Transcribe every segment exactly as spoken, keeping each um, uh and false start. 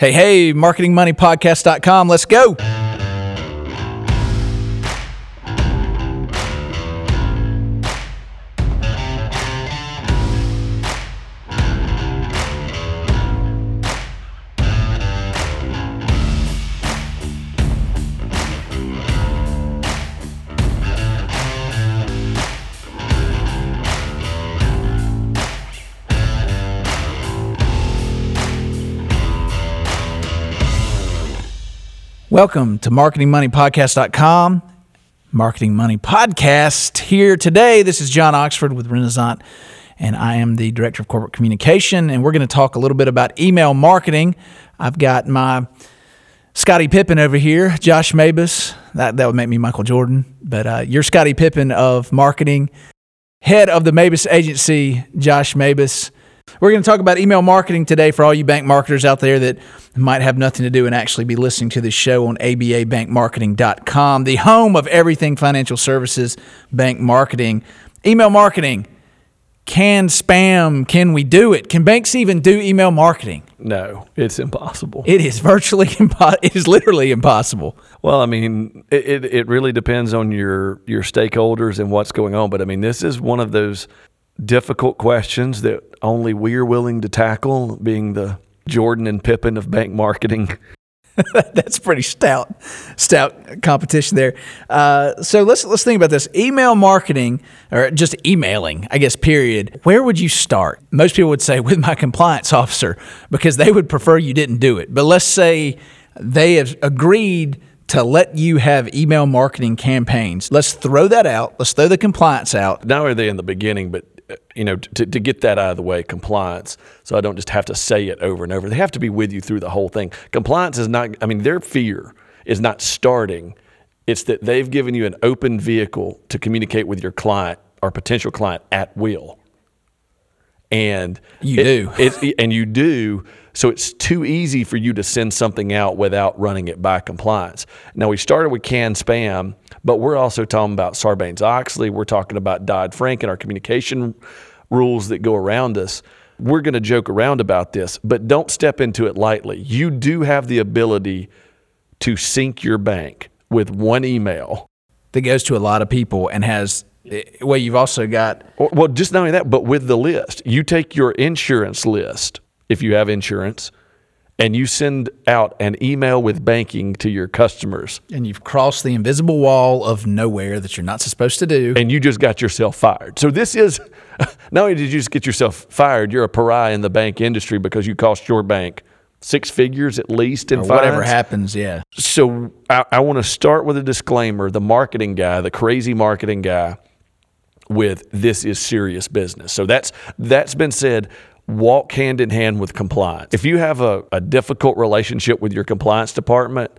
Hey, hey, marketing money podcast dot com. Let's go. Welcome to marketing money podcast dot com, Marketing Money Podcast. Here today, this is John Oxford with Renasant, and I am the Director of Corporate Communication, and we're going to talk a little bit about email marketing. I've got my Scottie Pippen over here, Josh Mabus. That, that would make me Michael Jordan, but uh, you're Scottie Pippen of marketing, head of the Mabus Agency, Josh Mabus. We're going to talk about email marketing today for all you bank marketers out there that might have nothing to do and actually be listening to this show on A B A bank marketing dot com, the home of everything financial services, bank marketing. Email marketing, can spam, can we do it? Can banks even do email marketing? No, it's impossible. It is virtually impossible. It is literally impossible. Well, I mean, it, it really depends on your, your stakeholders and what's going on. But I mean, this is one of those difficult questions that only we're willing to tackle, being the Jordan and Pippen of bank marketing. That's pretty stout, stout competition there. Uh, so let's let's think about this. Email marketing, or just emailing, I guess, period. Where would you start? Most people would say with my compliance officer, because they would prefer you didn't do it. But let's say they have agreed to let you have email marketing campaigns. Let's throw that out. Let's throw the compliance out. Not only are they in the beginning, but you know, to, to get that out of the way, compliance, so I don't just have to say it over and over. They have to be with you through the whole thing. Compliance is not, I mean, their fear is not starting. It's that they've given you an open vehicle to communicate with your client or potential client at will. And you it, do. It, and you do. So it's too easy for you to send something out without running it by compliance. Now, we started with CanSpam, but we're also talking about Sarbanes-Oxley. We're talking about Dodd-Frank and our communication rules that go around us. We're going to joke around about this, but don't step into it lightly. You do have the ability to sync your bank with one email that goes to a lot of people and has... Well, you've also got... Well, just not only that, but with the list. You take your insurance list, if you have insurance, and you send out an email with banking to your customers. And you've crossed the invisible wall of nowhere that you're not supposed to do. And you just got yourself fired. So this is... Not only did you just get yourself fired, you're a pariah in the bank industry because you cost your bank six figures at least in fines. Whatever happens, yeah. So I, I want to start with a disclaimer. The marketing guy, the crazy marketing guy... with this is serious business. So that's that's been said, walk hand in hand with compliance. If you have a, a difficult relationship with your compliance department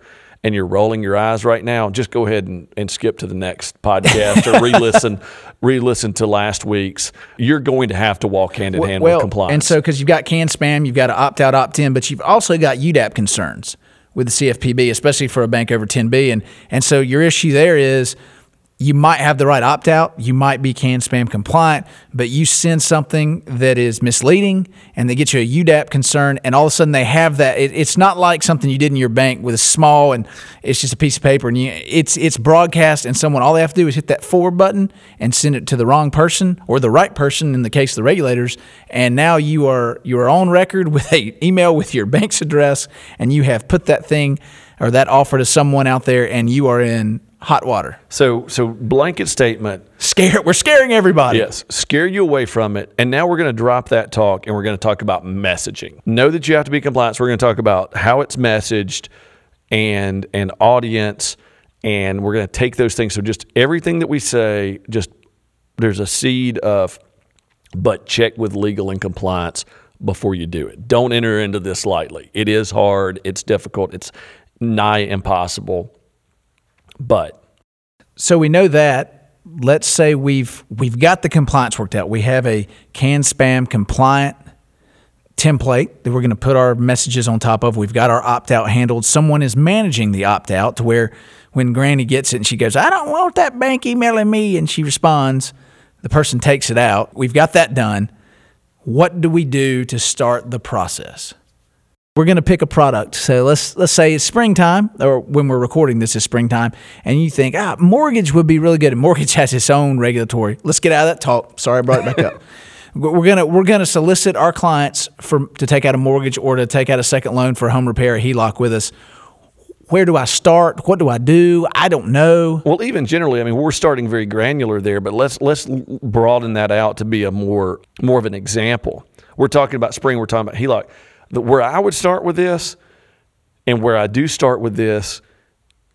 and you're rolling your eyes right now, just go ahead and, and skip to the next podcast or re-listen re-listen to last week's. You're going to have to walk hand in hand well, with compliance. And so because you've got CanSpam, you've got an opt-out, opt-in, but you've also got U D A P concerns with the C F P B, especially for a bank over ten billion. And so your issue there is, you might have the right opt-out, you might be CanSpam compliant, but you send something that is misleading and they get you a U D A P concern, and all of a sudden they have that. It, it's not like something you did in your bank with a small and it's just a piece of paper, and you, it's it's broadcast, and someone, all they have to do is hit that forward button and send it to the wrong person or the right person in the case of the regulators, and now you are you are on record with an email with your bank's address, and you have put that thing or that offer to someone out there, and you are in hot water. So, so blanket statement. Scare. We're scaring everybody. Yes. Scare you away from it. And now we're going to drop that talk and we're going to talk about messaging. Know that you have to be compliant. So we're going to talk about how it's messaged and an audience. And we're going to take those things. So just everything that we say, just there's a seed of, but check with legal and compliance before you do it. Don't enter into this lightly. It is hard. It's difficult. It's nigh impossible. But so we know that. Let's say we've we've got the compliance worked out. We have a CanSpam compliant template that we're going to put our messages on top of. We've got our opt-out handled. Someone is managing the opt-out to where when Granny gets it and she goes, I don't want that bank emailing me, and she responds, the person takes it out. We've got that done. What do we do to start the process? We're going to pick a product. So let's let's say it's springtime, or when we're recording this is springtime, and you think, ah, mortgage would be really good. And mortgage has its own regulatory. Let's get out of that talk. Sorry, I brought it back up. We're gonna we're gonna solicit our clients for to take out a mortgage or to take out a second loan for home repair, or H E L O C with us. Where do I start? What do I do? I don't know. Well, even generally, I mean, we're starting very granular there, but let's let's broaden that out to be a more more of an example. We're talking about spring. We're talking about H E L O C. The, where I would start with this, and where I do start with this,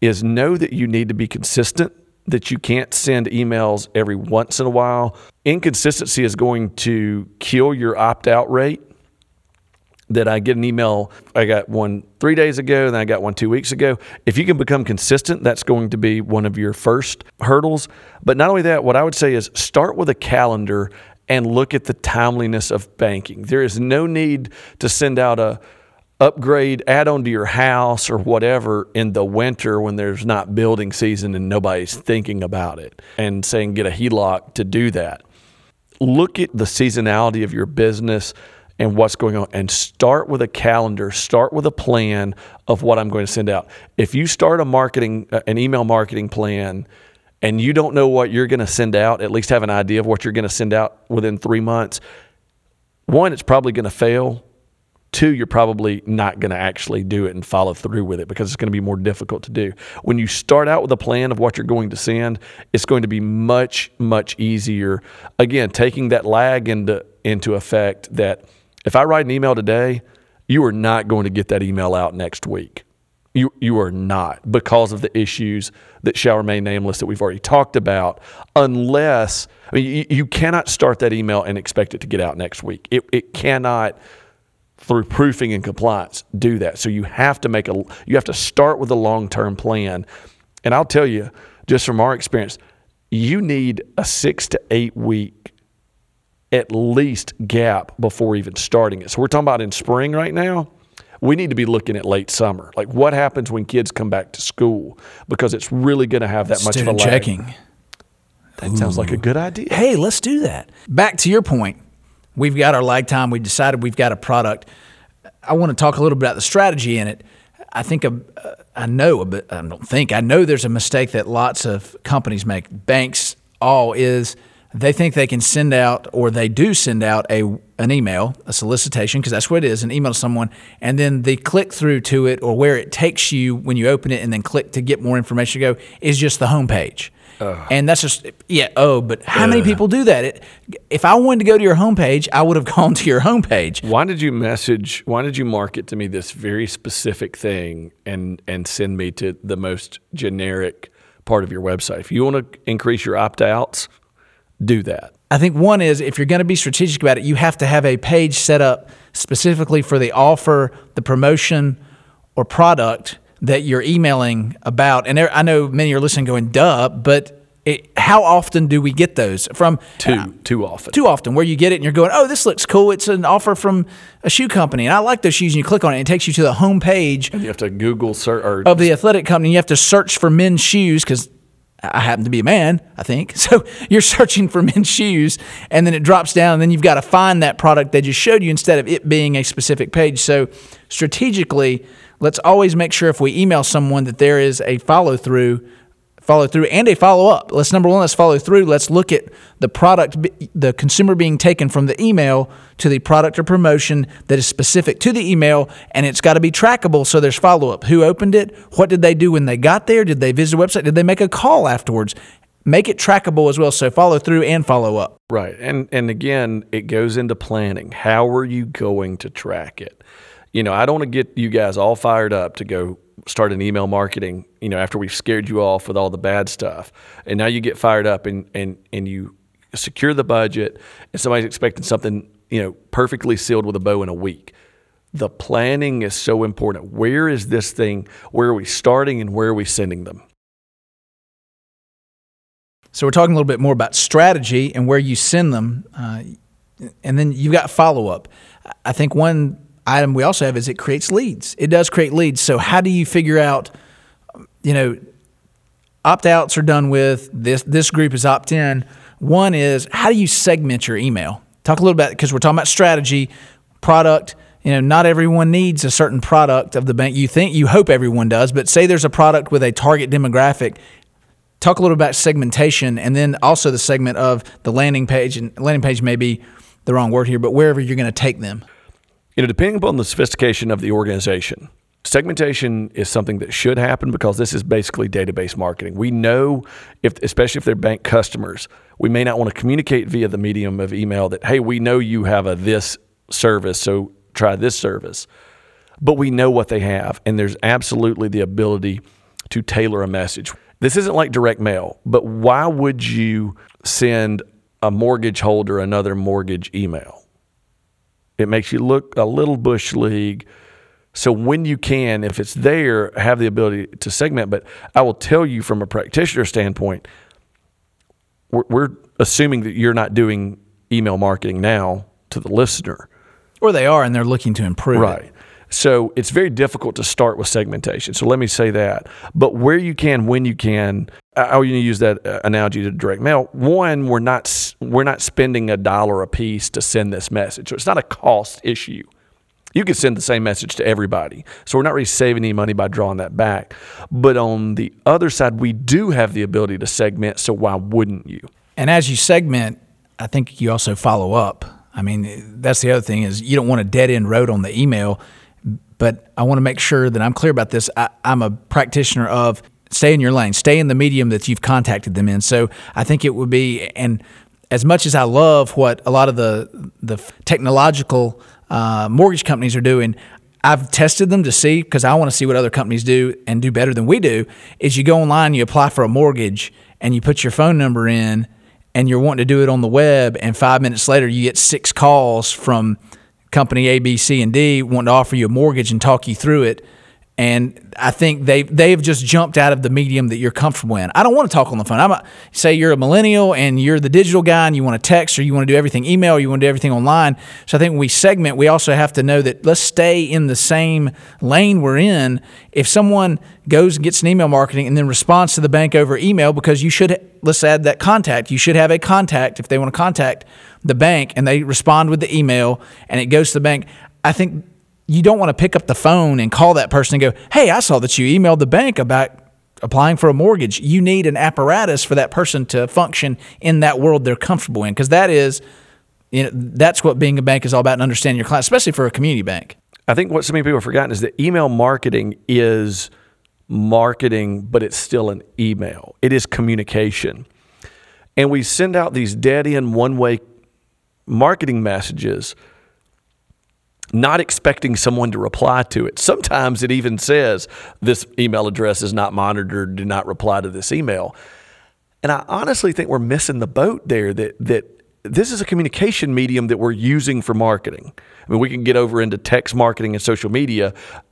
is know that you need to be consistent. That you can't send emails every once in a while. Inconsistency is going to kill your opt-out rate. That I get an email, I got one three days ago, and then I got one two weeks ago. If you can become consistent, that's going to be one of your first hurdles. But not only that, what I would say is start with a calendar and look at the timeliness of banking. There is no need to send out a upgrade, add on to your house or whatever in the winter when there's not building season and nobody's thinking about it and saying get a H E L O C to do that. Look at the seasonality of your business and what's going on and start with a calendar, start with a plan of what I'm going to send out. If you start a marketing, an email marketing plan and you don't know what you're going to send out, at least have an idea of what you're going to send out within three months, one, it's probably going to fail. Two, you're probably not going to actually do it and follow through with it because it's going to be more difficult to do. When you start out with a plan of what you're going to send, it's going to be much, much easier. Again, taking that lag into, into effect that if I write an email today, you are not going to get that email out next week. You, you are not, because of the issues that shall remain nameless that we've already talked about, unless I mean, you, you cannot start that email and expect it to get out next week. It, it cannot... through proofing and compliance, do that. So you have to make a, you have to start with a long-term plan. And I'll tell you, just from our experience, you need a six to eight week at least gap before even starting it. So we're talking about in spring right now, we need to be looking at late summer. Like what happens when kids come back to school? Because it's really going to have that student much of a lag. Checking. That Ooh. Sounds like a good idea. Hey, let's do that. Back to your point. We've got our lag time. We decided we've got a product. I want to talk a little bit about the strategy in it. I think a, uh, I know, but I don't think I know. There's a mistake that lots of companies make. Banks all is they think they can send out, or they do send out a an email, a solicitation, because that's what it is, an email to someone, and then the click through to it, or where it takes you when you open it and then click to get more information to go, is just the homepage. Uh, and that's just, yeah, oh, but how uh, many people do that? It, if I wanted to go to your homepage, I would have gone to your homepage. Why did you message, why did you market to me this very specific thing and, and send me to the most generic part of your website? If you want to increase your opt-outs, do that. I think one is, if you're going to be strategic about it, you have to have a page set up specifically for the offer, the promotion, or product that you're emailing about. And there, I know many are listening going, duh, but it, how often do we get those? From Too uh, too often. Too often, where you get it and you're going, oh, this looks cool. It's an offer from a shoe company, and I like those shoes, and you click on it, and it takes you to the homepage. And you have to Google search. Or of the athletic company. You have to search for men's shoes because I happen to be a man, I think. So you're searching for men's shoes, and then it drops down, and then you've got to find that product they just showed you instead of it being a specific page. So strategically, let's always make sure if we email someone that there is a follow-through follow through, and a follow-up. Let's, number one, let's follow through. Let's look at the product, the consumer being taken from the email to the product or promotion that is specific to the email, and it's got to be trackable, so there's follow-up. Who opened it? What did they do when they got there? Did they visit the website? Did they make a call afterwards? Make it trackable as well, so follow through and follow up. Right, and and again, it goes into planning. How are you going to track it? You know, I don't want to get you guys all fired up to go start an email marketing, you know, after we've scared you off with all the bad stuff. And now you get fired up and, and, and you secure the budget, and somebody's expecting something, you know, perfectly sealed with a bow in a week. The planning is so important. Where is this thing? Where are we starting and where are we sending them? So we're talking a little bit more about strategy and where you send them. Uh, and then you've got follow-up. I think one item we also have is it creates leads. It does create leads. So how do you figure out, you know, opt-outs are done with, this this group is opt-in. One is, how do you segment your email? Talk a little bit, because we're talking about strategy, product, you know, not everyone needs a certain product of the bank. You think, you hope everyone does, but say there's a product with a target demographic. Talk a little about segmentation, and then also the segment of the landing page. And landing page may be the wrong word here, but wherever you're going to take them. You know, depending upon the sophistication of the organization, segmentation is something that should happen because this is basically database marketing. We know, if, especially if they're bank customers, we may not want to communicate via the medium of email that, hey, we know you have a this service, so try this service. But we know what they have, and there's absolutely the ability to tailor a message. This isn't like direct mail, but why would you send a mortgage holder another mortgage email? It makes you look a little bush league. So when you can, if it's there, have the ability to segment. But I will tell you from a practitioner standpoint, we're, we're assuming that you're not doing email marketing now to the listener. Or they are, and they're looking to improve. Right. It. So it's very difficult to start with segmentation. So let me say that. But where you can, when you can, I want you to use that analogy to direct mail. One, we're not we're not spending a dollar a piece to send this message. So it's not a cost issue. You could send the same message to everybody. So we're not really saving any money by drawing that back. But on the other side, we do have the ability to segment. So why wouldn't you? And as you segment, I think you also follow up. I mean, that's the other thing, is you don't want a dead end road on the email. But I want to make sure that I'm clear about this. I, I'm a practitioner of stay in your lane, stay in the medium that you've contacted them in. So I think it would be, and as much as I love what a lot of the the technological uh, mortgage companies are doing, I've tested them to see, because I want to see what other companies do and do better than we do, is you go online, you apply for a mortgage, and you put your phone number in, and you're wanting to do it on the web, and five minutes later you get six calls from company A, B, C, and D wanting to offer you a mortgage and talk you through it. And I think they've, they've just jumped out of the medium that you're comfortable in. I don't want to talk on the phone. I'm a, say you're a millennial and you're the digital guy and you want to text, or you want to do everything email, or you want to do everything online. So I think when we segment, we also have to know that let's stay in the same lane we're in. If someone goes and gets an email marketing and then responds to the bank over email, because you should, let's add that contact. You should have a contact if they want to contact the bank, and they respond with the email and it goes to the bank. I think you don't want to pick up the phone and call that person and go, hey, I saw that you emailed the bank about applying for a mortgage. You need an apparatus for that person to function in that world they're comfortable in, because that is, you know, that's what being a bank is all about, and understanding your client, especially for a community bank. I think what so many people have forgotten is that email marketing is marketing, but it's still an email. It is communication. And we send out these dead-end one-way marketing messages, not expecting someone to reply to it. Sometimes it even says, this email address is not monitored, do not reply to this email. And I honestly think we're missing the boat there, that that this is a communication medium that we're using for marketing. I mean, we can get over into text marketing and social media. I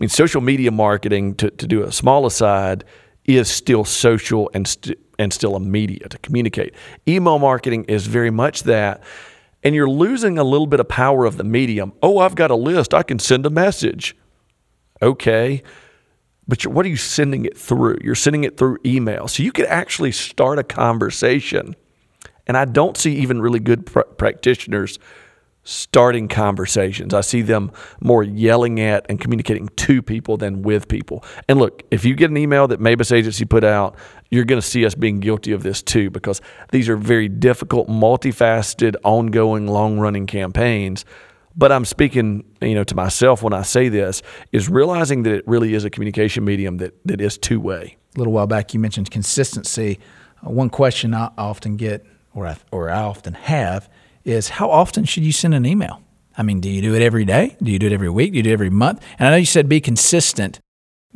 mean, social media marketing, to, to do a small aside, is still social and, st- and still a media to communicate. Email marketing is very much that. And you're losing a little bit of power of the medium. Oh, I've got a list. I can send a message. Okay. But what are you sending it through? You're sending it through email. So you could actually start a conversation. And I don't see even really good pr- practitioners starting conversations. I see them more yelling at and communicating to people than with people. And look, if you get an email that Mabus Agency put out, you're going to see us being guilty of this too, because these are very difficult, multifaceted, ongoing, long-running campaigns. But I'm speaking, you know, to myself when I say this, is realizing that it really is a communication medium that that is two-way. A little while back, you mentioned consistency. Uh, one question I often get, or I, or I often have, is how often should you send an email? I mean, do you do it every day? Do you do it every week? Do you do it every month? And I know you said be consistent.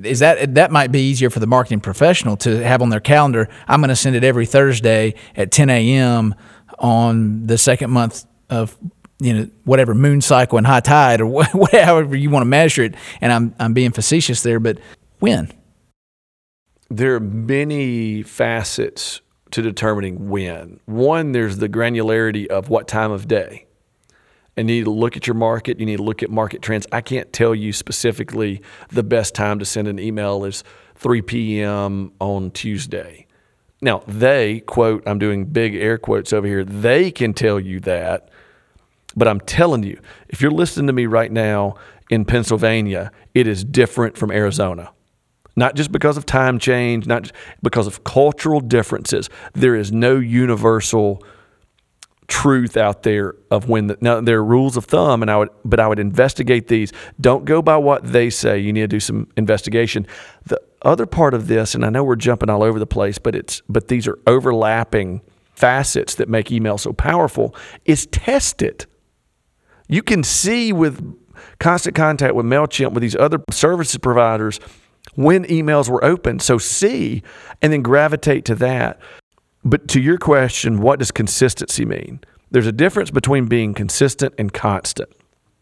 Is that that might be easier for the marketing professional to have on their calendar? I'm going to send it every Thursday at ten a.m. on the second month of, you know, whatever moon cycle and high tide, or whatever, however you want to measure it. And I'm I'm being facetious there, but when? There are many facets to determining when. One, there's the granularity of what time of day. And you need to look at your market. You need to look at market trends. I can't tell you specifically the best time to send an email is three p.m. on Tuesday. Now, they, quote, I'm doing big air quotes over here, they can tell you that, But I'm telling you, if you're listening to me right now in Pennsylvania, it is different from Arizona. Not just because of time change, not just because of cultural differences. There is no universal truth out there of when the, now there are rules of thumb, and I would, but I would investigate these. Don't go by what they say. You need to do some investigation. The other part of this, and I know we're jumping all over the place, but it's but these are overlapping facets that make email so powerful, is test it. You can see with Constant Contact, with MailChimp, with these other service providers, when emails were open. So see, and then gravitate to that. But to your question, what does consistency mean? There's a difference between being consistent and constant.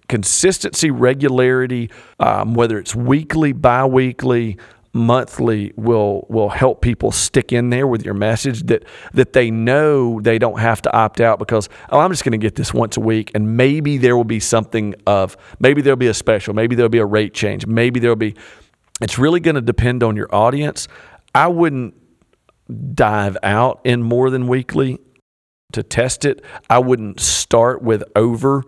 Consistency, regularity, um, whether it's weekly, bi-weekly, monthly, will will help people stick in there with your message, that that they know they don't have to opt out because, oh, I'm just going to get this once a week, and maybe there will be something of, maybe there'll be a special, maybe there'll be a rate change, maybe there'll be, it's really going to depend on your audience. I wouldn't dive out in more than weekly to test it. I wouldn't start with over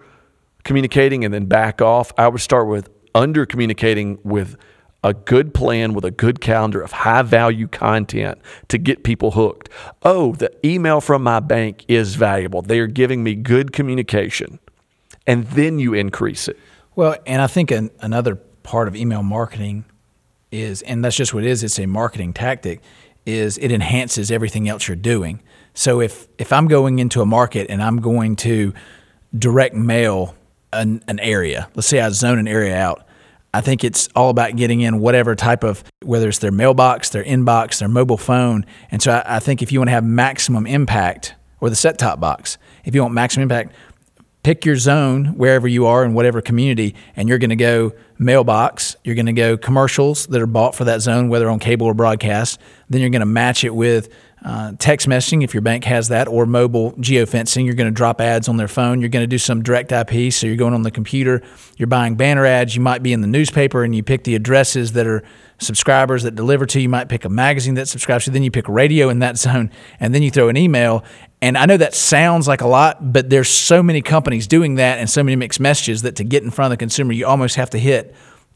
communicating and then back off. I would start with under communicating with a good plan, with a good calendar of high value content to get people hooked. Oh, the email from my bank is valuable. They are giving me good communication. And then you increase it. Well, and I think an, another part of email marketing is, and that's just what it is, it's a marketing tactic, is it enhances everything else you're doing. So if, if I'm going into a market and I'm going to direct mail an, an area, let's say I zone an area out, I think it's all about getting in whatever type of, whether it's their mailbox, their inbox, their mobile phone. And so I, I think if you want to have maximum impact, or the set-top box, if you want maximum impact, pick your zone wherever you are in whatever community, and you're going to go mailbox, you're going to go commercials that are bought for that zone, whether on cable or broadcast. Then you're going to match it with uh, text messaging, if your bank has that, or mobile geofencing. You're going to drop ads on their phone. You're going to do some direct I P, so you're going on the computer. You're buying banner ads. You might be in the newspaper, and you pick the addresses that are subscribers that deliver to you. You might pick a magazine that subscribes to you. Then you pick radio in that zone, and then you throw an email. And I know that sounds like a lot, but there's so many companies doing that and so many mixed messages that to get in front of the consumer, you almost have to hit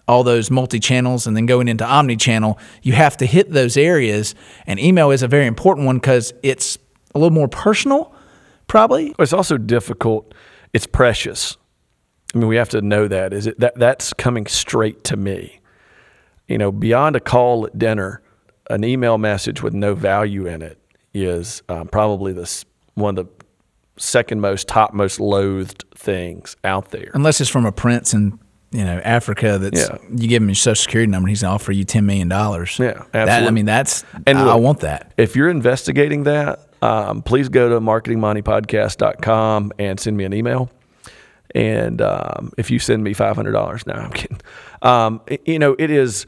all those multi-channels, and then going into omni-channel, you have to hit those areas. And email is a very important one because it's a little more personal, probably. It's also difficult. It's precious. I mean, we have to know that. Is it that that's coming straight to me? You know, beyond a call at dinner, an email message with no value in it is um, probably this one of the second most, top most loathed things out there. Unless it's from a prince in, you know, Africa that's, yeah. You give him your social security number, and he's going to offer you ten million dollars. Yeah, absolutely. That, I mean, that's, and I, look, I want that. If you're investigating that, um, please go to marketing money podcast dot com and send me an email. And um, if you send me five hundred dollars, no, I'm kidding. Um, it, you know, it is...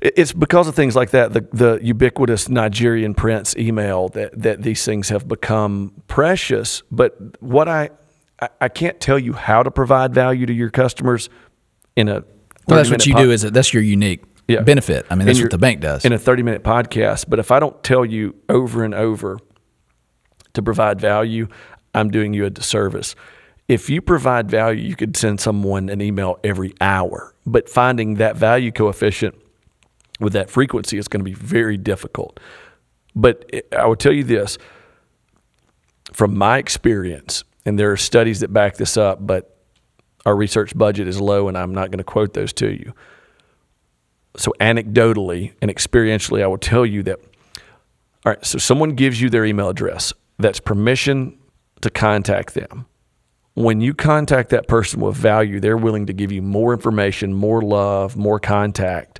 It's because of things like that, the, the ubiquitous Nigerian prince email, that, that these things have become precious. But what I I can't tell you how to provide value to your customers in a well, that's what you pod- do is that that's your unique yeah. benefit. I mean, that's your, what the bank does in a thirty minute podcast. But if I don't tell you over and over to provide value, I'm doing you a disservice. If you provide value, you could send someone an email every hour, but finding that value coefficient with that frequency is going to be very difficult. But it, I will tell you this, from my experience, and there are studies that back this up, but our research budget is low, and I'm not going to quote those to you. So anecdotally and experientially, I will tell you that, all right, so someone gives you their email address. That's permission to contact them. When you contact that person with value, they're willing to give you more information, more love, more contact.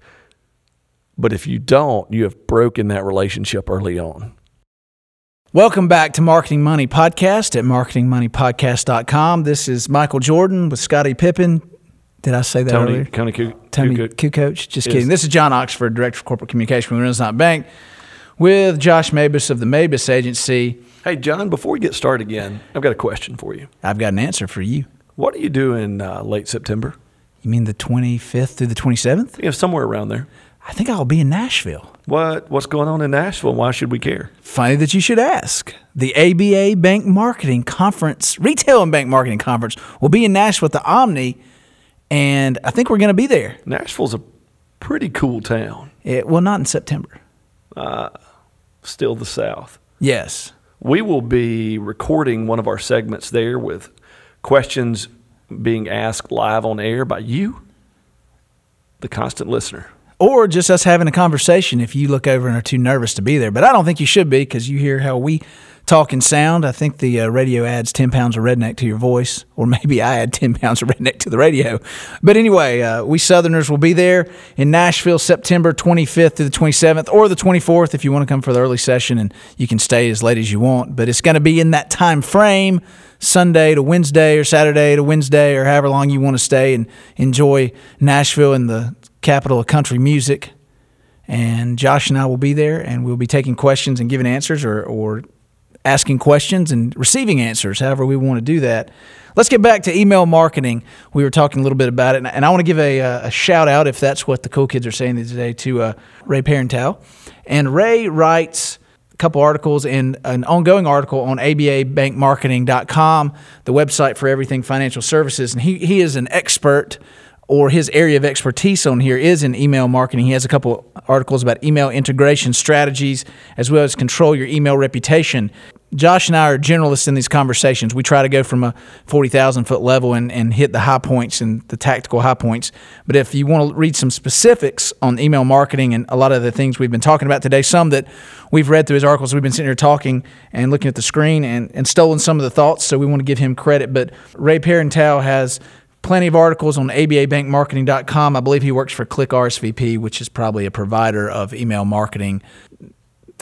But if you don't, you have broken that relationship early on. Welcome back to Marketing Money Podcast at marketing money podcast dot com. This is Michael Jordan with Scottie Pippen. Did I say that Tony, earlier? Tony, Q, Tony Q, Q Coach. Just yes. kidding. This is John Oxford, Director of Corporate Communication with Renasant Bank, with Josh Mabus of the Mabus Agency. Hey, John, before we get started again, I've got a question for you. I've got an answer for you. What do you do in uh, late September? You mean the twenty-fifth through the twenty-seventh? Yeah, somewhere around there. I think I'll be in Nashville. What? What's going on in Nashville? Why should we care? Funny that you should ask. The A B A Bank Marketing Conference, Retail and Bank Marketing Conference, will be in Nashville at the Omni, and I think we're going to be there. Nashville's a pretty cool town. It, well, not in September. Uh, still the South. Yes. We will be recording one of our segments there with questions being asked live on air by you, the constant listener. Or just us having a conversation if you look over and are too nervous to be there. But I don't think you should be, because you hear how we talk and sound. I think the uh, radio adds ten pounds of redneck to your voice, or maybe I add ten pounds of redneck to the radio. But anyway, uh, we Southerners will be there in Nashville September twenty-fifth through the twenty-seventh, or the twenty-fourth if you want to come for the early session, and you can stay as late as you want. But it's going to be in that time frame, Sunday to Wednesday or Saturday to Wednesday, or however long you want to stay and enjoy Nashville and the capital of country music. And Josh and I will be there, and we'll be taking questions and giving answers, or, or asking questions and receiving answers, however we want to do that. Let's get back to email marketing. We were talking a little bit about it, and I want to give a, a shout out, if that's what the cool kids are saying today, to uh, Ray Parenteau. And Ray writes a couple articles and an ongoing article on A B A bank marketing dot com, the website for everything financial services, and he, he is an expert, or his area of expertise on here is in email marketing. He has a couple articles about email integration strategies, as well as control your email reputation. Josh and I are generalists in these conversations. We try to go from a forty thousand foot level and, and hit the high points and the tactical high points. But if you want to read some specifics on email marketing and a lot of the things we've been talking about today, some that we've read through his articles, we've been sitting here talking and looking at the screen and, and stolen some of the thoughts, so we want to give him credit. But Ray Parenteau has plenty of articles on A B A bank marketing dot com. I believe he works for ClickRSVP, which is probably a provider of email marketing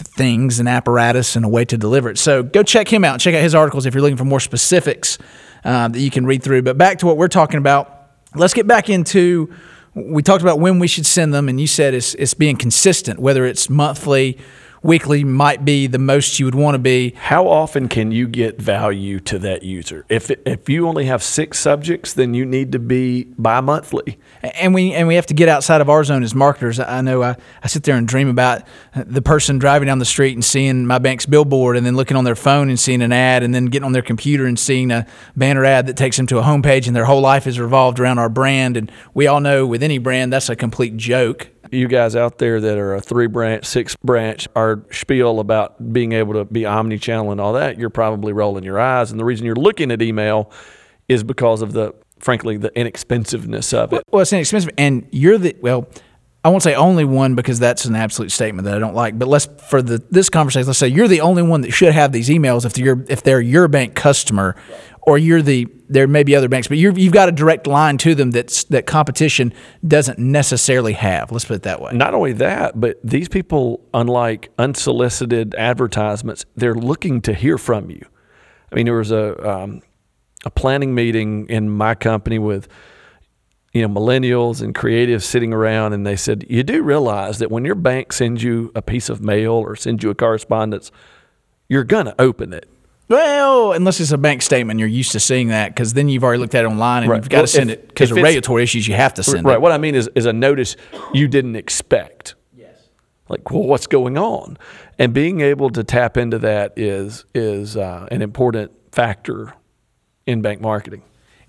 things and apparatus and a way to deliver it. So go check him out. Check out his articles if you're looking for more specifics uh, that you can read through. But back to what we're talking about. Let's get back into, we talked about when we should send them, and you said it's, it's being consistent, whether it's monthly, weekly might be the most you would want to be. How often can you get value to that user? If if you only have six subjects, then you need to be bi-monthly. And we and we have to get outside of our zone as marketers. I know I, I sit there and dream about the person driving down the street and seeing my bank's billboard, and then looking on their phone and seeing an ad, and then getting on their computer and seeing a banner ad that takes them to a homepage, and their whole life is revolved around our brand. And we all know with any brand, that's a complete joke. You guys out there that are a three-branch, six-branch, our spiel about being able to be omni-channel and all that, you're probably rolling your eyes. And the reason you're looking at email is because of the, frankly, the inexpensiveness of it. Well, it's inexpensive, and you're the, well, I won't say only one, because that's an absolute statement that I don't like. But let's, for the this conversation, let's say you're the only one that should have these emails if they're if they're your bank customer. Right. Or you're the, there may be other banks, but you're, you've got a direct line to them that's, that competition doesn't necessarily have. Let's put it that way. Not only that, but these people, unlike unsolicited advertisements, they're looking to hear from you. I mean, there was a um, a planning meeting in my company with, you know, millennials and creatives sitting around, and they said, you do realize that when your bank sends you a piece of mail or sends you a correspondence, you're going to open it. Well, unless it's a bank statement, you're used to seeing that, because then you've already looked at it online, and right. You've got well, to send if, it because of regulatory issues. You have to send right. it. Right. What I mean is, is a notice you didn't expect. Yes. Like, well, what's going on? And being able to tap into that is is uh, an important factor in bank marketing.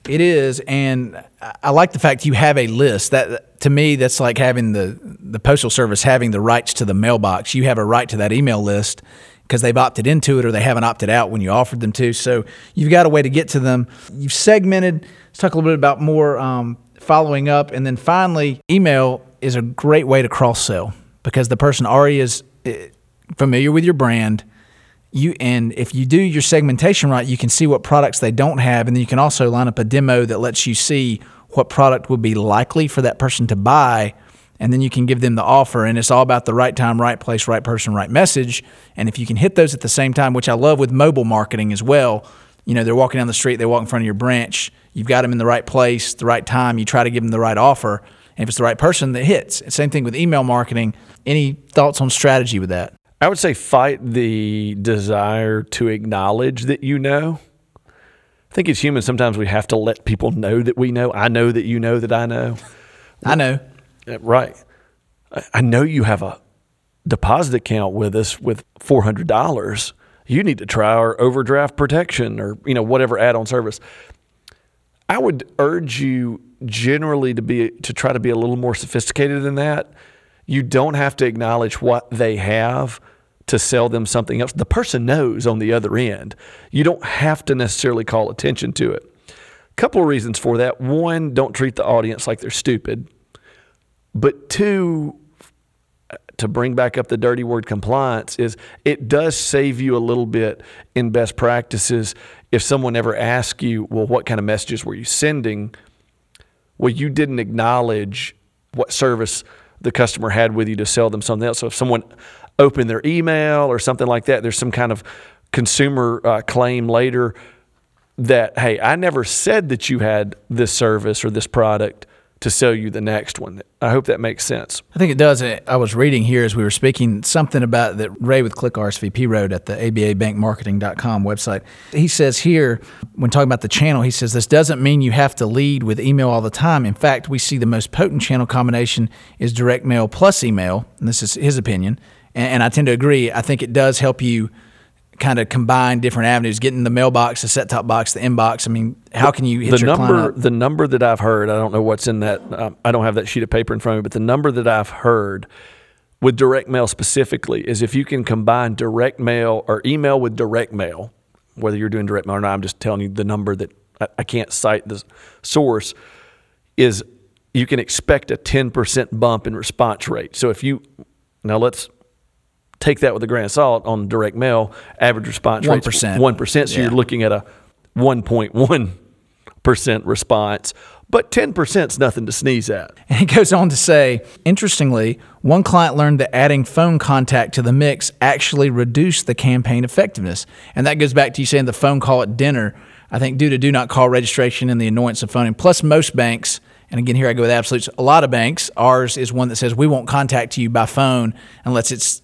It is, and I like the fact you have a list. That to me, that's like having the the Postal Service having the rights to the mailbox. You have a right to that email list, because they've opted into it or they haven't opted out when you offered them to. So you've got a way to get to them. You've segmented. Let's talk a little bit about more um, following up. And then finally, email is a great way to cross-sell, because the person already is familiar with your brand. You And if you do your segmentation right, you can see what products they don't have. And then you can also line up a demo that lets you see what product would be likely for that person to buy. And then you can give them the offer, and it's all about the right time, right place, right person, right message. And if you can hit those at the same time, which I love with mobile marketing as well, you know, they're walking down the street, they walk in front of your branch, you've got them in the right place, the right time, you try to give them the right offer, and if it's the right person, that hits. Same thing with email marketing. Any thoughts on strategy with that? I would say fight the desire to acknowledge that you know. I think as humans, sometimes we have to let people know that we know. I know that you know that I know. I know. Right. I know you have a deposit account with us with four hundred dollars. You need to try our overdraft protection or, you know, whatever add-on service. I would urge you generally to be to try to be a little more sophisticated than that. You don't have to acknowledge what they have to sell them something else. The person knows on the other end. You don't have to necessarily call attention to it. A couple of reasons for that. One, don't treat the audience like they're stupid. But two, to bring back up the dirty word compliance, is it does save you a little bit in best practices. If someone ever asks you, well, what kind of messages were you sending? Well, you didn't acknowledge what service the customer had with you to sell them something else. So if someone opened their email or something like that, there's some kind of consumer uh, claim later that, hey, I never said that you had this service or this product to sell you the next one. I hope that makes sense. I think it does. I was reading here as we were speaking something about that Ray with ClickRSVP wrote at the A B A bank marketing dot com website. He says here, when talking about the channel, he says, this doesn't mean you have to lead with email all the time. In fact, we see the most potent channel combination is direct mail plus email, and this is his opinion, and I tend to agree. I think it does help you kind of combine different avenues, getting the mailbox, the set-top box, the inbox. I mean, how can you hit the your number, client up? The number that I've heard, I don't know what's in that. Um, I don't have that sheet of paper in front of me, but the number that I've heard with direct mail specifically is if you can combine direct mail or email with direct mail, whether you're doing direct mail or not, I'm just telling you the number that I, I can't cite the source, is you can expect a ten percent bump in response rate. So if you, now let's, take that with a grain of salt on direct mail, average response rate is one percent. So yeah. You're looking at a one point one percent response, but ten percent is nothing to sneeze at. And it goes on to say, interestingly, one client learned that adding phone contact to the mix actually reduced the campaign effectiveness. And that goes back to you saying the phone call at dinner, I think due to do not call registration and the annoyance of phoning, plus most banks. And again, here I go with absolutes. A lot of banks, ours is one that says we won't contact you by phone unless it's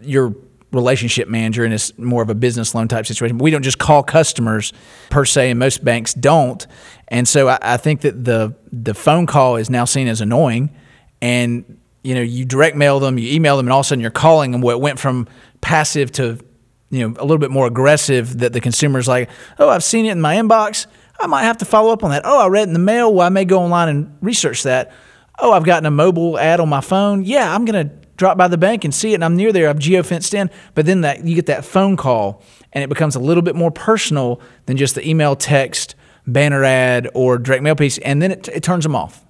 your relationship manager and it's more of a business loan type situation. But we don't just call customers per se, and most banks don't. And so I, I think that the the phone call is now seen as annoying. And you know, you direct mail them, you email them, and all of a sudden you're calling them. What went from passive to, you know, a little bit more aggressive, that the consumer's like, oh, I've seen it in my inbox. I might have to follow up on that. Oh, I read in the mail. Well, I may go online and research that. Oh, I've gotten a mobile ad on my phone. Yeah, I'm going to drop by the bank and see it, and I'm near there. I've geo-fenced in. But then that you get that phone call, and it becomes a little bit more personal than just the email, text, banner ad, or direct mail piece, and then it, it turns them off.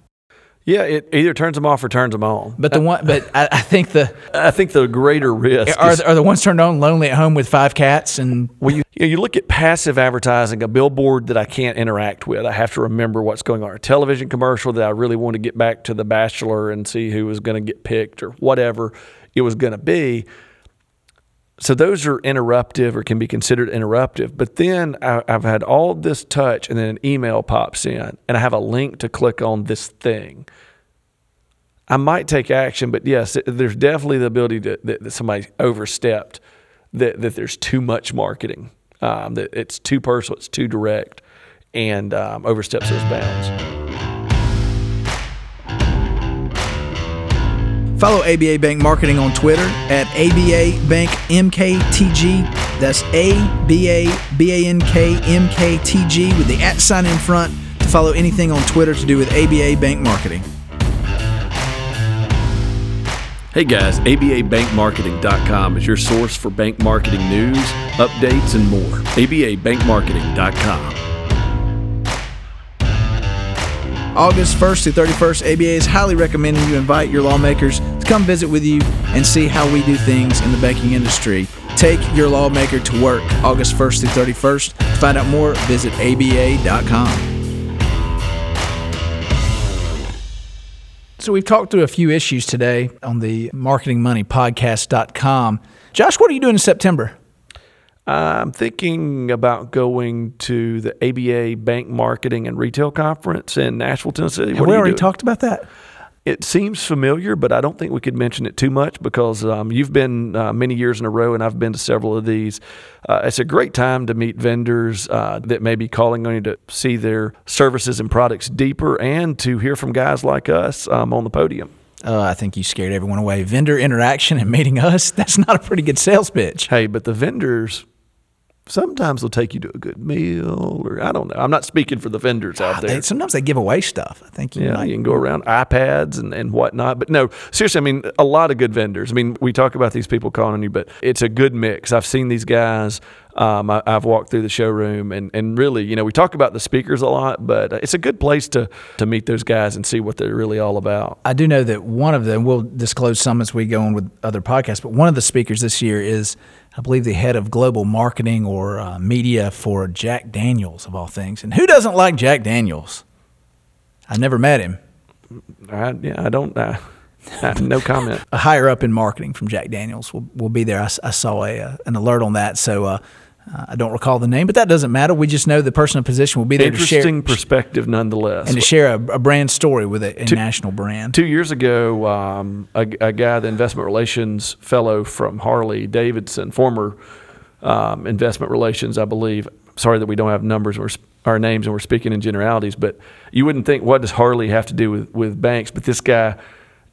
Yeah, it either turns them off or turns them on. But the one, but I, I think the I think the greater risk are, is, are the ones turned on, lonely at home with five cats, and well, you you look at passive advertising, a billboard that I can't interact with. I have to remember what's going on. A television commercial that I really want to get back to The Bachelor and see who was going to get picked or whatever it was going to be. So those are interruptive or can be considered interruptive. But then I, I've had all this touch, and then an email pops in, and I have a link to click on this thing. I might take action, but yes, there's definitely the ability to, that, that somebody overstepped, that, that there's too much marketing, um, that it's too personal, it's too direct, and um, oversteps those bounds. Follow A B A Bank Marketing on Twitter at A B A Bank M K T G. That's A B A B A N K M K T G with the at sign in front to follow anything on Twitter to do with A B A Bank Marketing. Hey guys, A B A bank marketing dot com is your source for bank marketing news, updates, and more. A B A bank marketing dot com. August first through thirty-first, A B A is highly recommending you invite your lawmakers to come visit with you and see how we do things in the banking industry. Take your lawmaker to work August first through thirty-first. To find out more, visit A B A dot com. So we've talked through a few issues today on the marketing money podcast dot com. Josh, what are you doing in September? I'm thinking about going to the A B A Bank Marketing and Retail Conference in Nashville, Tennessee. Have what we already doing? talked about that? It seems familiar, but I don't think we could mention it too much because um, you've been uh, many years in a row, and I've been to several of these. Uh, it's a great time to meet vendors uh, that may be calling on you to see their services and products deeper and to hear from guys like us um, on the podium. Uh, I think you scared everyone away. Vendor interaction and meeting us, that's not a pretty good sales pitch. Hey, but the vendors sometimes will take you to a good meal, or I don't know. I'm not speaking for the vendors out there. They, sometimes they give away stuff. I think you, yeah, might. You can go around iPads and, and whatnot. But no, seriously, I mean, a lot of good vendors. I mean, we talk about these people calling on you, but it's a good mix. I've seen these guys. Um, I, I've walked through the showroom, and, and really, you know, we talk about the speakers a lot, but it's a good place to, to meet those guys and see what they're really all about. I do know that one of them, we'll disclose some as we go on with other podcasts, but one of the speakers this year is, I believe, the head of global marketing or uh, media for Jack Daniels, of all things. And who doesn't like Jack Daniels? I never met him. I, yeah, I don't I, I, no comment. A higher up in marketing from Jack Daniels will, will be there. I, I saw a, uh, an alert on that, so uh, Uh, I don't recall the name, but that doesn't matter. We just know the person in position will be there to share. Interesting perspective nonetheless. And to share a, a brand story with a, a two, national brand. Two years ago, um, a, a guy, the investment relations fellow from Harley Davidson, former um, investment relations, I believe. Sorry that we don't have numbers or our names and we're speaking in generalities, but you wouldn't think, what does Harley have to do with, with banks? But this guy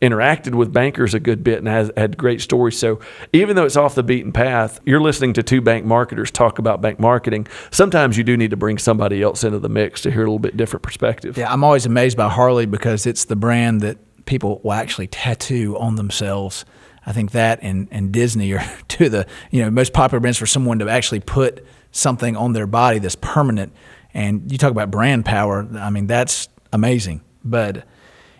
interacted with bankers a good bit and has had great stories. So even though it's off the beaten path, you're listening to two bank marketers talk about bank marketing. Sometimes you do need to bring somebody else into the mix to hear a little bit different perspective. Yeah, I'm always amazed by Harley because it's the brand that people will actually tattoo on themselves. I think that and, and Disney are two of the, you know, most popular brands for someone to actually put something on their body that's permanent. And you talk about brand power. I mean, that's amazing. But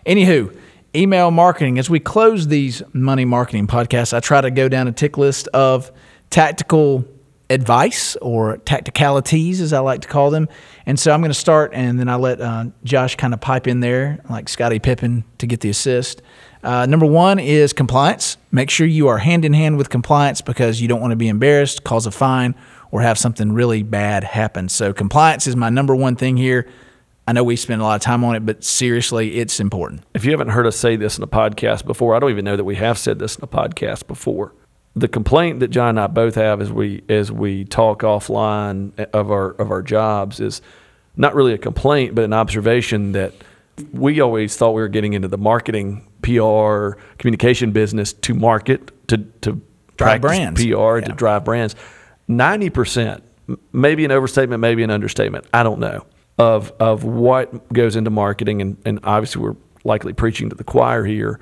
anywho, email marketing. As we close these money marketing podcasts, I try to go down a tick list of tactical advice or tacticalities, as I like to call them. And so I'm going to start, and then I'll let uh, Josh kind of pipe in there like Scottie Pippen to get the assist. Uh, number one is compliance. Make sure you are hand in hand with compliance because you don't want to be embarrassed, cause a fine, or have something really bad happen. So compliance is my number one thing here. I know we spend a lot of time on it, but seriously, it's important. If you haven't heard us say this in a podcast before, I don't even know that we have said this in a podcast before. The complaint that John and I both have as we as we talk offline of our of our jobs is not really a complaint, but an observation that we always thought we were getting into the marketing, P R, communication business to market, to, to drive brands, P R, yeah, to drive brands. ninety percent, maybe an overstatement, maybe an understatement, I don't know, of of what goes into marketing, and, and obviously we're likely preaching to the choir here,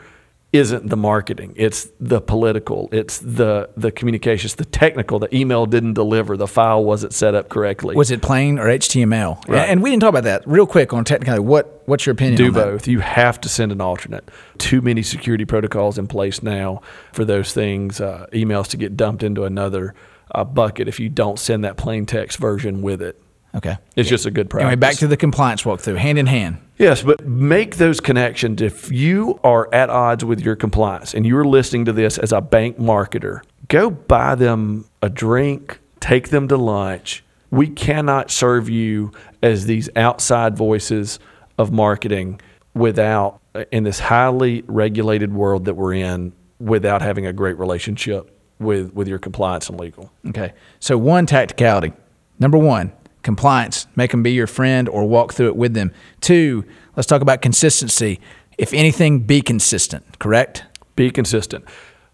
isn't the marketing. It's the political, it's the the communications, the technical, the email didn't deliver, the file wasn't set up correctly. Was it plain or H T M L? Right. And we didn't talk about that. Real quick on technically, what, what's your opinion Do on that? Do both. You have to send an alternate. Too many security protocols in place now for those things, uh, emails to get dumped into another uh, bucket if you don't send that plain text version with it. Okay. It's just a good practice. Anyway, back to the compliance walkthrough, hand in hand. Yes, but make those connections. If you are at odds with your compliance and you're listening to this as a bank marketer, go buy them a drink, take them to lunch. We cannot serve you as these outside voices of marketing without, in this highly regulated world that we're in, without having a great relationship with, with your compliance and legal. Okay. So one, tacticality. Number one, compliance, make them be your friend or walk through it with them. Two, let's talk about consistency. If anything, be consistent, correct? Be consistent.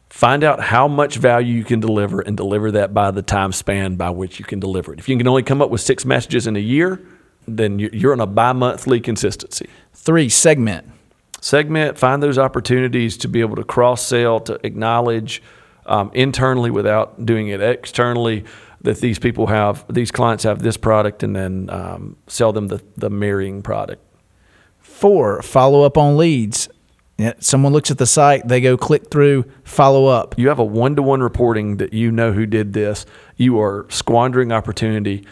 Find out how much value you can deliver and deliver that by the time span by which you can deliver it. If you can only come up with six messages in a year, then you're on a bi-monthly consistency. Three, segment. Segment, find those opportunities to be able to cross-sell, to acknowledge um, internally without doing it externally, that these people have, these clients have this product, and then um, sell them the, the marrying product. Four, follow up on leads. Someone looks at the site, they go click through, follow up. You have a one-to-one reporting that you know who did this. You are squandering opportunity.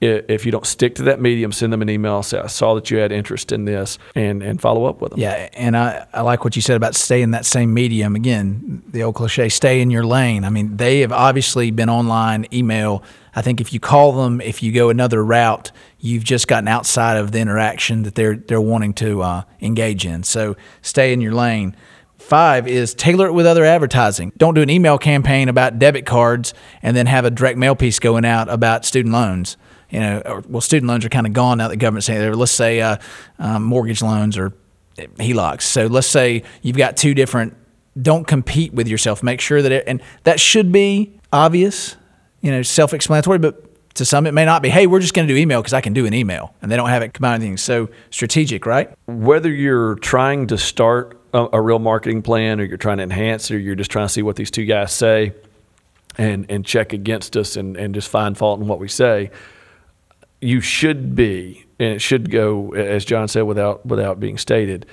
If you don't stick to that medium, send them an email, say, I saw that you had interest in this, and, and follow up with them. Yeah, and I, I like what you said about stay in that same medium. Again, the old cliche, stay in your lane. I mean, they have obviously been online, email. I think if you call them, if you go another route, you've just gotten outside of the interaction that they're, they're wanting to uh, engage in. So stay in your lane. Five is tailor it with other advertising. Don't do an email campaign about debit cards and then have a direct mail piece going out about student loans. You know, or, well, student loans are kind of gone now that the government's saying, let's say uh, um, mortgage loans or H E L O Cs. So let's say you've got two different, don't compete with yourself. Make sure that it, and that should be obvious, you know, self-explanatory, but to some it may not be. Hey, we're just going to do email because I can do an email, and they don't have it combined things. So strategic, right? Whether you're trying to start a, a real marketing plan, or you're trying to enhance, or you're just trying to see what these two guys say and and check against us and, and just find fault in what we say, you should be, and it should go, as John said, without without being stated,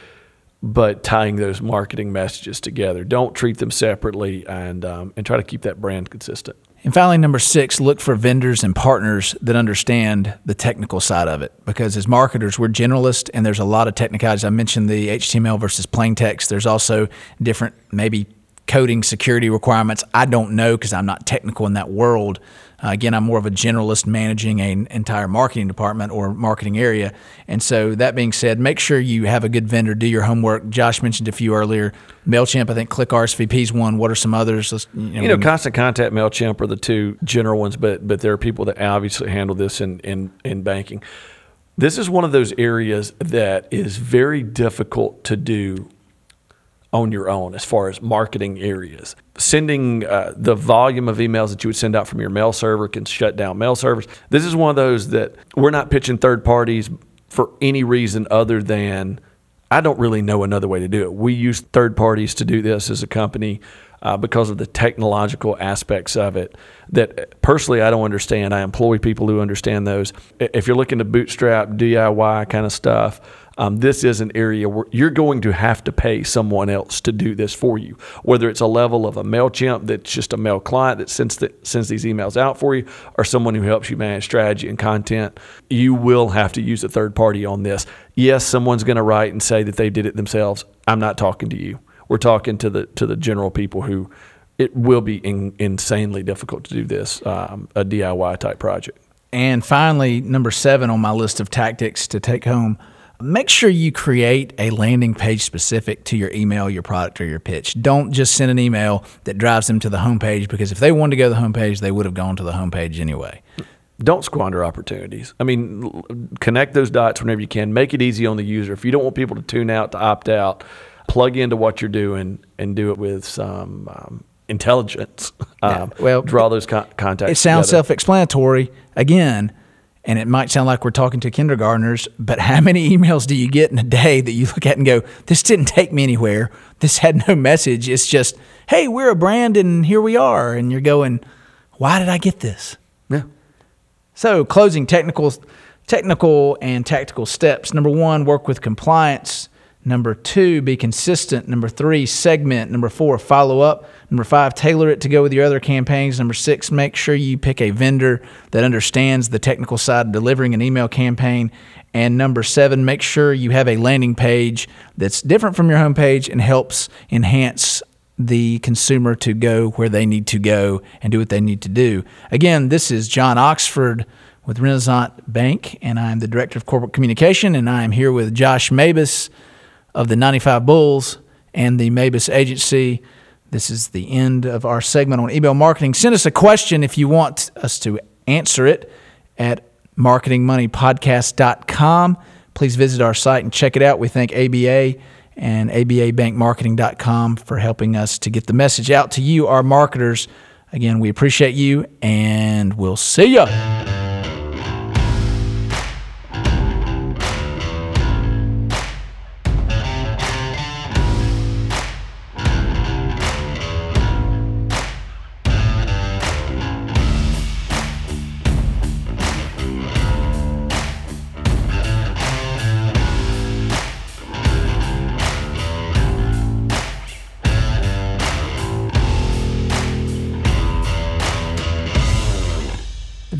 but tying those marketing messages together. Don't treat them separately, and um, and try to keep that brand consistent. And finally, number six, look for vendors and partners that understand the technical side of it. Because as marketers, we're generalists, and there's a lot of technicalities. I mentioned the H T M L versus plain text. There's also different maybe coding security requirements. I don't know because I'm not technical in that world. Uh, again, I'm more of a generalist managing an entire marketing department or marketing area. And so that being said, make sure you have a good vendor. Do your homework. Josh mentioned a few earlier. MailChimp, I think ClickRSVP is one. What are some others? Let's, you know, you know Constant Contact, MailChimp are the two general ones, but but there are people that obviously handle this in, in, in banking. This is one of those areas that is very difficult to do on your own as far as marketing areas. Sending uh, the volume of emails that you would send out from your mail server can shut down mail servers. This is one of those that we're not pitching third parties for any reason other than I don't really know another way to do it. We use third parties to do this as a company uh, because of the technological aspects of it that personally I don't understand. I employ people who understand those. If you're looking to bootstrap, D I Y kind of stuff, Um, this is an area where you're going to have to pay someone else to do this for you, whether it's a level of a MailChimp that's just a mail client that sends, the, sends these emails out for you, or someone who helps you manage strategy and content. You will have to use a third party on this. Yes, someone's going to write and say that they did it themselves. I'm not talking to you. We're talking to the to the general people who it will be in, insanely difficult to do this, um, a D I Y type project. And finally, number seven on my list of tactics to take home, make sure you create a landing page specific to your email, your product, or your pitch. Don't just send an email that drives them to the homepage, because if they wanted to go to the homepage, they would have gone to the homepage anyway. Don't squander opportunities. I mean, connect those dots whenever you can. Make it easy on the user. If you don't want people to tune out, to opt out, plug into what you're doing and do it with some um, intelligence. Um, yeah, well, draw those con- contacts It sounds together. Self-explanatory. Again, and it might sound like we're talking to kindergartners, but how many emails do you get in a day that you look at and go, this didn't take me anywhere. This had no message. It's just, hey, we're a brand and here we are. And you're going, why did I get this? Yeah. So closing technical, technical and tactical steps. Number one, work with compliance. Number two, be consistent. Number three, segment. Number four, follow up. Number five, tailor it to go with your other campaigns. Number six, make sure you pick a vendor that understands the technical side of delivering an email campaign. And number seven, make sure you have a landing page that's different from your homepage and helps enhance the consumer to go where they need to go and do what they need to do. Again, this is John Oxford with Renasant Bank, and I'm the Director of Corporate Communication, and I'm here with Josh Mabus of the ninety-five Bulls and the Mabus Agency. This is the end of our segment on email marketing. Send us a question if you want us to answer it at marketing money podcast dot com. Please visit our site and check it out. We thank A B A and A B A bank marketing dot com for helping us to get the message out to you, our marketers. Again, we appreciate you, and we'll see ya. The